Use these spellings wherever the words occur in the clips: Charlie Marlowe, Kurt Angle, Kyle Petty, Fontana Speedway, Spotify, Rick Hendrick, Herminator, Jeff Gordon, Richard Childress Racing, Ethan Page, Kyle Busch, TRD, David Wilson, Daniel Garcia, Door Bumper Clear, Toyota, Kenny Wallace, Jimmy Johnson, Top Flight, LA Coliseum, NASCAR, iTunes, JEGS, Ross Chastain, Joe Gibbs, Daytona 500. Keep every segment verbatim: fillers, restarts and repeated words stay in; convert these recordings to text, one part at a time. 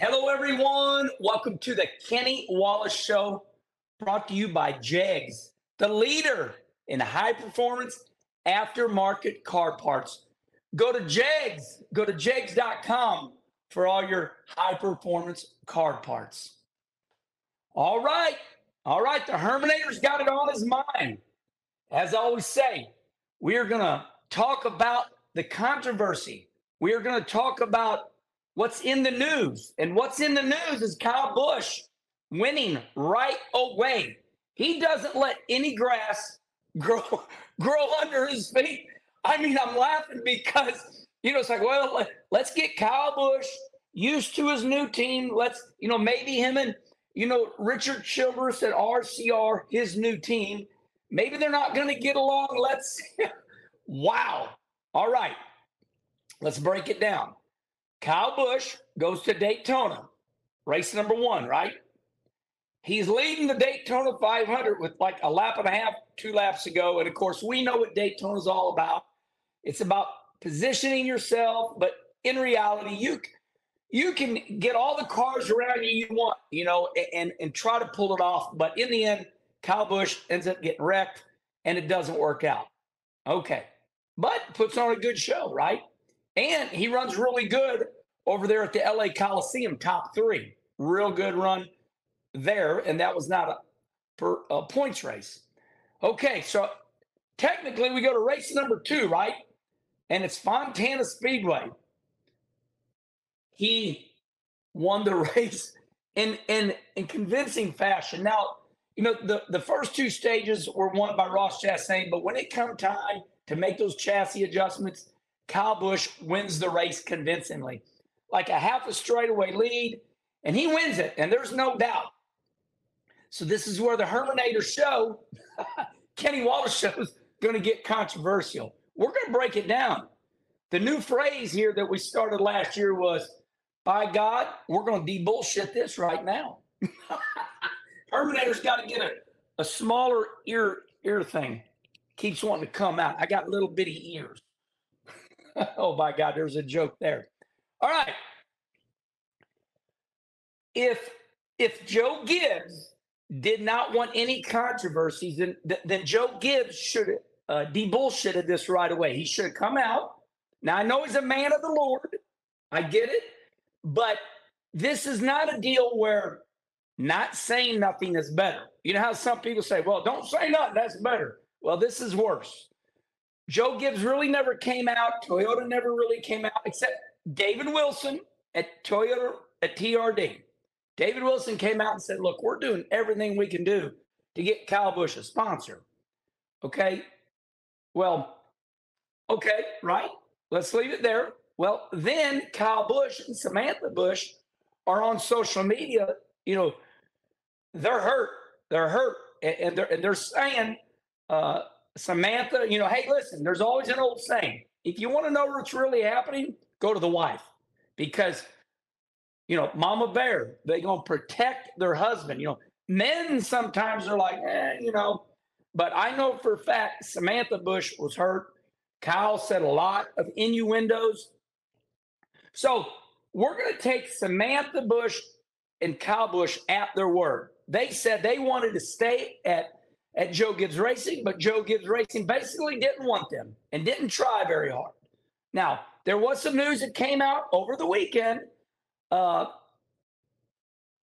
Hello, everyone. Welcome to the Kenny Wallace Show, brought to you by J E G S, the leader in high-performance aftermarket car parts. Go to J E G S. Go to J E G S dot com for all your high-performance car parts. All right. All right. The Herminator's got it on his mind. As I always say, we are going to talk about the controversy. We are going to talk about what's in the news. And what's in the news is Kyle Busch winning right away. He doesn't let any grass grow grow under his feet. I mean, I'm laughing because, you know, it's like, well, let, let's get Kyle Busch used to his new team. Let's, you know, maybe him and, you know, Richard Childress at R C R, his new team, maybe they're not going to get along. Let's, wow. All right. Let's break it down. Kyle Busch goes to Daytona, race number one, right? He's leading the Daytona five hundred with like a lap and a half, two laps ago. And, of course, we know what Daytona is all about. It's about positioning yourself. But in reality, you you can get all the cars around you you want, you know, and, and try to pull it off. But in the end, Kyle Busch ends up getting wrecked, and it doesn't work out. Okay. But puts on a good show, right? And he runs really good over there at the L A Coliseum, top three. Real good run there, and that was not a, per, a points race. Okay, so technically we go to race number two, right? And it's Fontana Speedway. He won the race in in, in convincing fashion. Now, you know, the, the first two stages were won by Ross Chastain, but when it come time to make those chassis adjustments, Kyle Busch wins the race convincingly, like a half a straightaway lead, and he wins it, and there's no doubt. So this is where the Herminator Show, Kenny Wallace Show, is going to get controversial. We're going to break it down. The new phrase here that we started last year was, by God, we're going to de-bullshit this right now. Herminator's got to get a, a smaller ear, ear thing. Keeps wanting to come out. I got little bitty ears. Oh, my God, there's a joke there. All right. If if Joe Gibbs did not want any controversies, then, then Joe Gibbs should have uh, de-bullshitted this right away. He should have come out. Now, I know he's a man of the Lord. I get it. But this is not a deal where not saying nothing is better. You know how some people say, well, don't say nothing. That's better. Well, this is worse. Joe Gibbs really never came out. Toyota never really came out, except David Wilson at Toyota at T R D. David Wilson came out and said, look, we're doing everything we can do to get Kyle Busch a sponsor. Okay. Well, okay, right? Let's leave it there. Well, then Kyle Busch and Samantha Busch are on social media. You know, they're hurt. They're hurt. And they're, and they're saying, uh, Samantha, you know, hey, listen, there's always an old saying. If you want to know what's really happening, go to the wife. Because, you know, mama bear, they're going to protect their husband. You know, men sometimes are like, eh, you know. But I know for a fact Samantha Busch was hurt. Kyle said a lot of innuendos. So we're going to take Samantha Busch and Kyle Busch at their word. They said they wanted to stay at at Joe Gibbs Racing, but Joe Gibbs Racing basically didn't want them and didn't try very hard. Now, there was some news that came out over the weekend. Uh,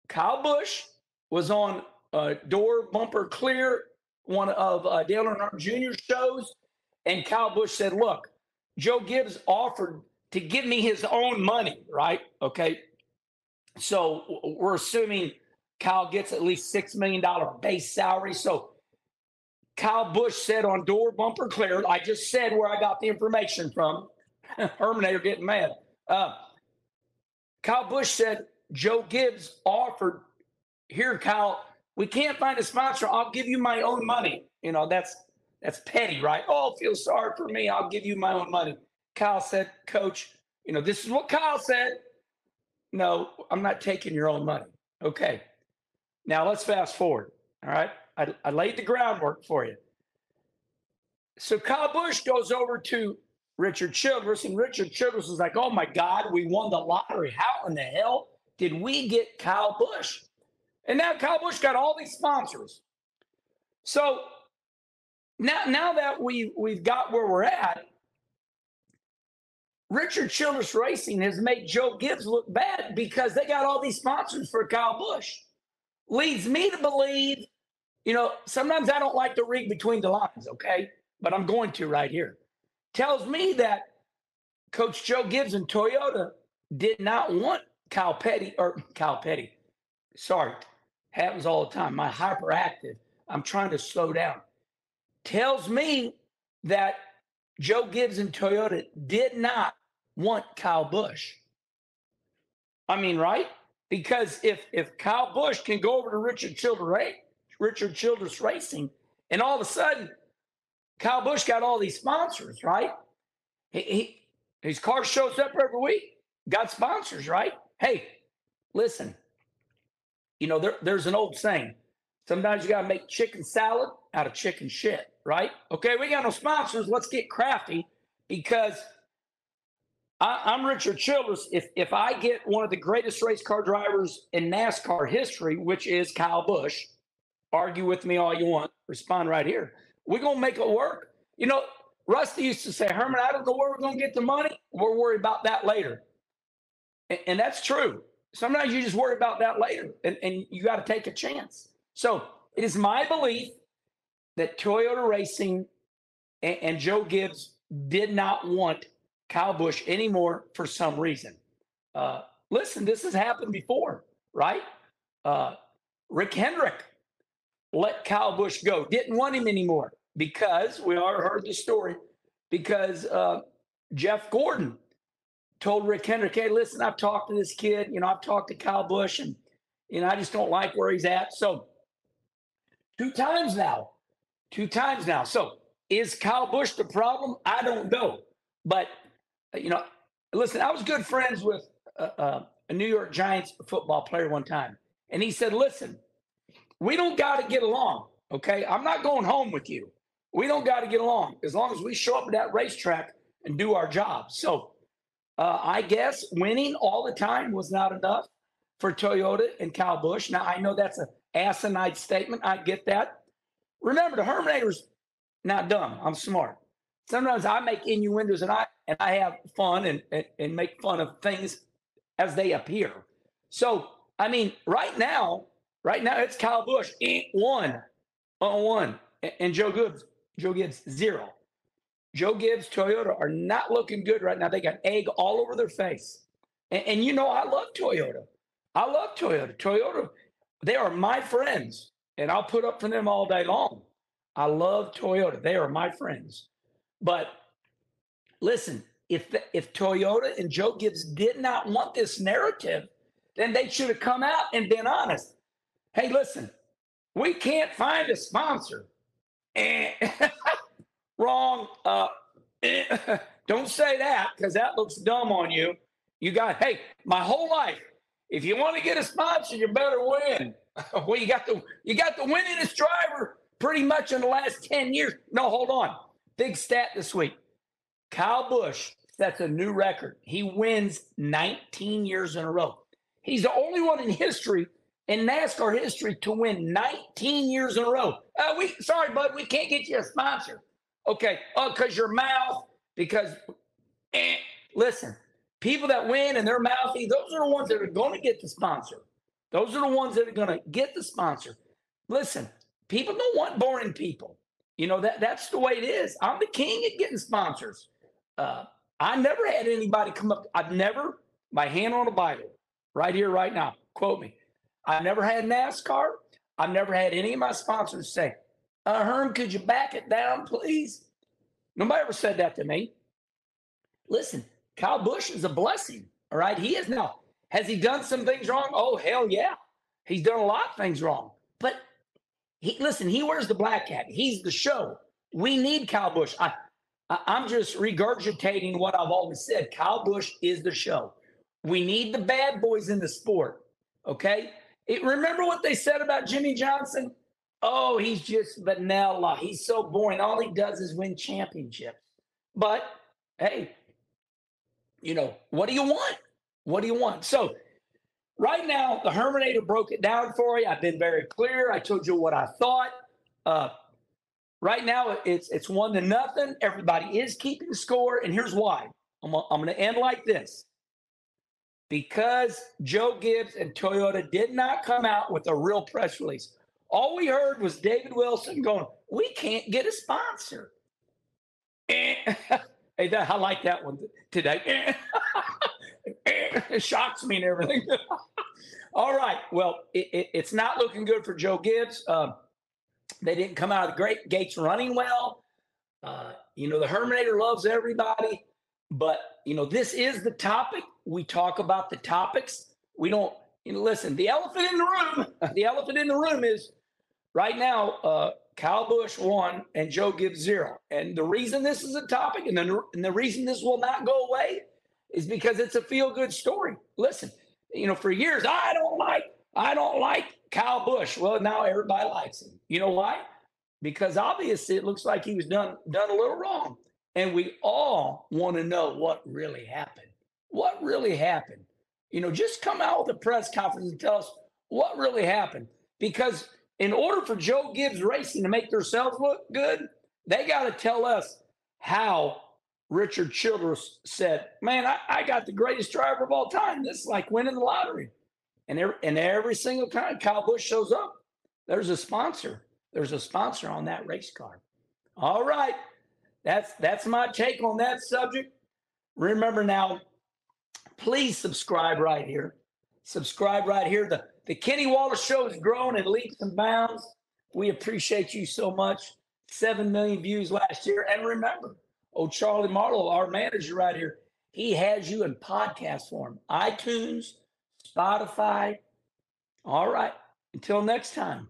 Kyle Busch was on uh, Door Bumper Clear, one of uh, Dale Earnhardt Junior's shows, and Kyle Busch said, look, Joe Gibbs offered to give me his own money, right? Okay, so we're assuming Kyle gets at least six million dollars base salary, so Kyle Busch said on Door Bumper Clear, I just said where I got the information from. Herminator getting mad. Uh, Kyle Busch said, Joe Gibbs offered, here, Kyle, we can't find a sponsor. I'll give you my own money. You know, that's that's petty, right? Oh, feel sorry for me. I'll give you my own money. Kyle said, Coach, you know, this is what Kyle said. No, I'm not taking your own money. Okay. Now let's fast forward, all right? I, I laid the groundwork for you. So Kyle Busch goes over to Richard Childress, and Richard Childress is like, oh, my God, we won the lottery. How in the hell did we get Kyle Busch? And now Kyle Busch got all these sponsors. So now, now that we, we've got where we're at, Richard Childress Racing has made Joe Gibbs look bad because they got all these sponsors for Kyle Busch. Leads me to believe, you know, sometimes I don't like to read between the lines, okay? But I'm going to right here. Tells me that Coach Joe Gibbs and Toyota did not want Kyle Petty, or Kyle Petty, sorry, happens all the time. My hyperactive, I'm trying to slow down. Tells me that Joe Gibbs and Toyota did not want Kyle Busch. I mean, right? Because if if Kyle Busch can go over to Richard Childress, Richard Childress Racing, and all of a sudden, Kyle Busch got all these sponsors, right? He, he his car shows up every week, got sponsors, right? Hey, listen, you know, there, there's an old saying. Sometimes you got to make chicken salad out of chicken shit, right? Okay, we got no sponsors. Let's get crafty because I, I'm Richard Childress. If if I get one of the greatest race car drivers in NASCAR history, which is Kyle Busch, argue with me all you want, respond right here. We're going to make it work. You know, Rusty used to say, Herman, I don't know where we're going to get the money. We'll worry about that later. And, and that's true. Sometimes you just worry about that later, and, and you got to take a chance. So it is my belief that Toyota Racing and, and Joe Gibbs did not want Kyle Busch anymore for some reason. Uh, listen, this has happened before, right? Uh, Rick Hendrick let Kyle Busch go, didn't want him anymore because, we already heard the story, because uh, Jeff Gordon told Rick Hendrick, hey, listen, I've talked to this kid, you know, I've talked to Kyle Busch, and, you know, I just don't like where he's at. So two times now. Two times now. So is Kyle Busch the problem? I don't know. But, you know, listen, I was good friends with uh, uh, a New York Giants football player one time. And he said, listen, we don't got to get along, okay? I'm not going home with you. We don't got to get along as long as we show up at that racetrack and do our job. So uh, I guess winning all the time was not enough for Toyota and Kyle Busch. Now, I know that's an asinine statement. I get that. Remember, the Herminator's not dumb. I'm smart. Sometimes I make innuendos and I and I have fun and, and, and make fun of things as they appear. So, I mean, right now, right now it's Kyle Busch one on one and Joe Gibbs, Joe Gibbs zero. Joe Gibbs, Toyota are not looking good right now. They got egg all over their face. And, and you know, I love Toyota. I love Toyota. Toyota, they are my friends. And I'll put up for them all day long. I love Toyota. They are my friends. But listen, if the, if Toyota and Joe Gibbs did not want this narrative, then they should have come out and been honest. Hey, listen, we can't find a sponsor. Eh. Wrong. Uh, eh. Don't say that because that looks dumb on you. You got, hey, my whole life, if you want to get a sponsor, you better win. Well, you got the you got the winningest driver pretty much in the last ten years. No, hold on. Big stat this week. Kyle Busch sets a new record. He wins nineteen years in a row. He's the only one in history, in NASCAR history, to win nineteen years in a row. Uh, we sorry, bud, we can't get you a sponsor. Okay, oh, because your mouth, because, eh. Listen, people that win and they're mouthy, those are the ones that are going to get the sponsor. Those are the ones that are going to get the sponsor. Listen, people don't want boring people. You know, that that's the way it is. I'm the king at getting sponsors. Uh, I never had anybody come up. I've never, my hand on a Bible, right here, right now, quote me. I never had NASCAR. I've never had any of my sponsors say, uh, Herm, could you back it down, please? Nobody ever said that to me. Listen, Kyle Busch is a blessing, all right? He is now. Has he done some things wrong? Oh, hell yeah. He's done a lot of things wrong. But, he, listen, he wears the black hat. He's the show. We need Kyle Busch. I, I, I'm just regurgitating what I've always said. Kyle Busch is the show. We need the bad boys in the sport, okay? It, remember what they said about Jimmy Johnson? Oh, he's just vanilla. He's so boring. All he does is win championships. But, hey, you know, what do you want? What do you want? So Right now, the Herminator broke it down for you. I've been very clear. I told you what I thought. Uh, right now, it's it's one to nothing. Everybody is keeping score, and here's why. I'm, I'm going to end like this. Because Joe Gibbs and Toyota did not come out with a real press release. All we heard was David Wilson going, we can't get a sponsor. Eh. Hey, that, I like that one today. Eh. Eh. It shocks me and everything. All right. Well, it, it, it's not looking good for Joe Gibbs. Um, they didn't come out of the great gates running well. Uh, you know, the Herminator loves everybody. But, you know, this is the topic. We talk about the topics. We don't, you know, listen, the elephant in the room, the elephant in the room is right now, uh, Kyle Busch won and Joe Gibbs zero. And the reason this is a topic and the, and the reason this will not go away is because it's a feel-good story. Listen, you know, for years, I don't like, I don't like Kyle Busch. Well, now everybody likes him. You know why? Because obviously it looks like he was done, done a little wrong. And we all want to know what really happened. What really happened? You know, just come out with a press conference and tell us what really happened. Because in order for Joe Gibbs Racing to make themselves look good, they got to tell us how Richard Childress said, man, I, I got the greatest driver of all time. This is like winning the lottery. And every, and every single time Kyle Busch shows up, there's a sponsor. There's a sponsor on that race car. All right. That's that's my take on that subject. Remember now, please subscribe right here. Subscribe right here. The, the Kenny Wallace Show is growing in leaps and bounds. We appreciate you so much. Seven million views last year. And remember, old Charlie Marlowe, our manager right here, he has you in podcast form. iTunes, Spotify. All right. Until next time.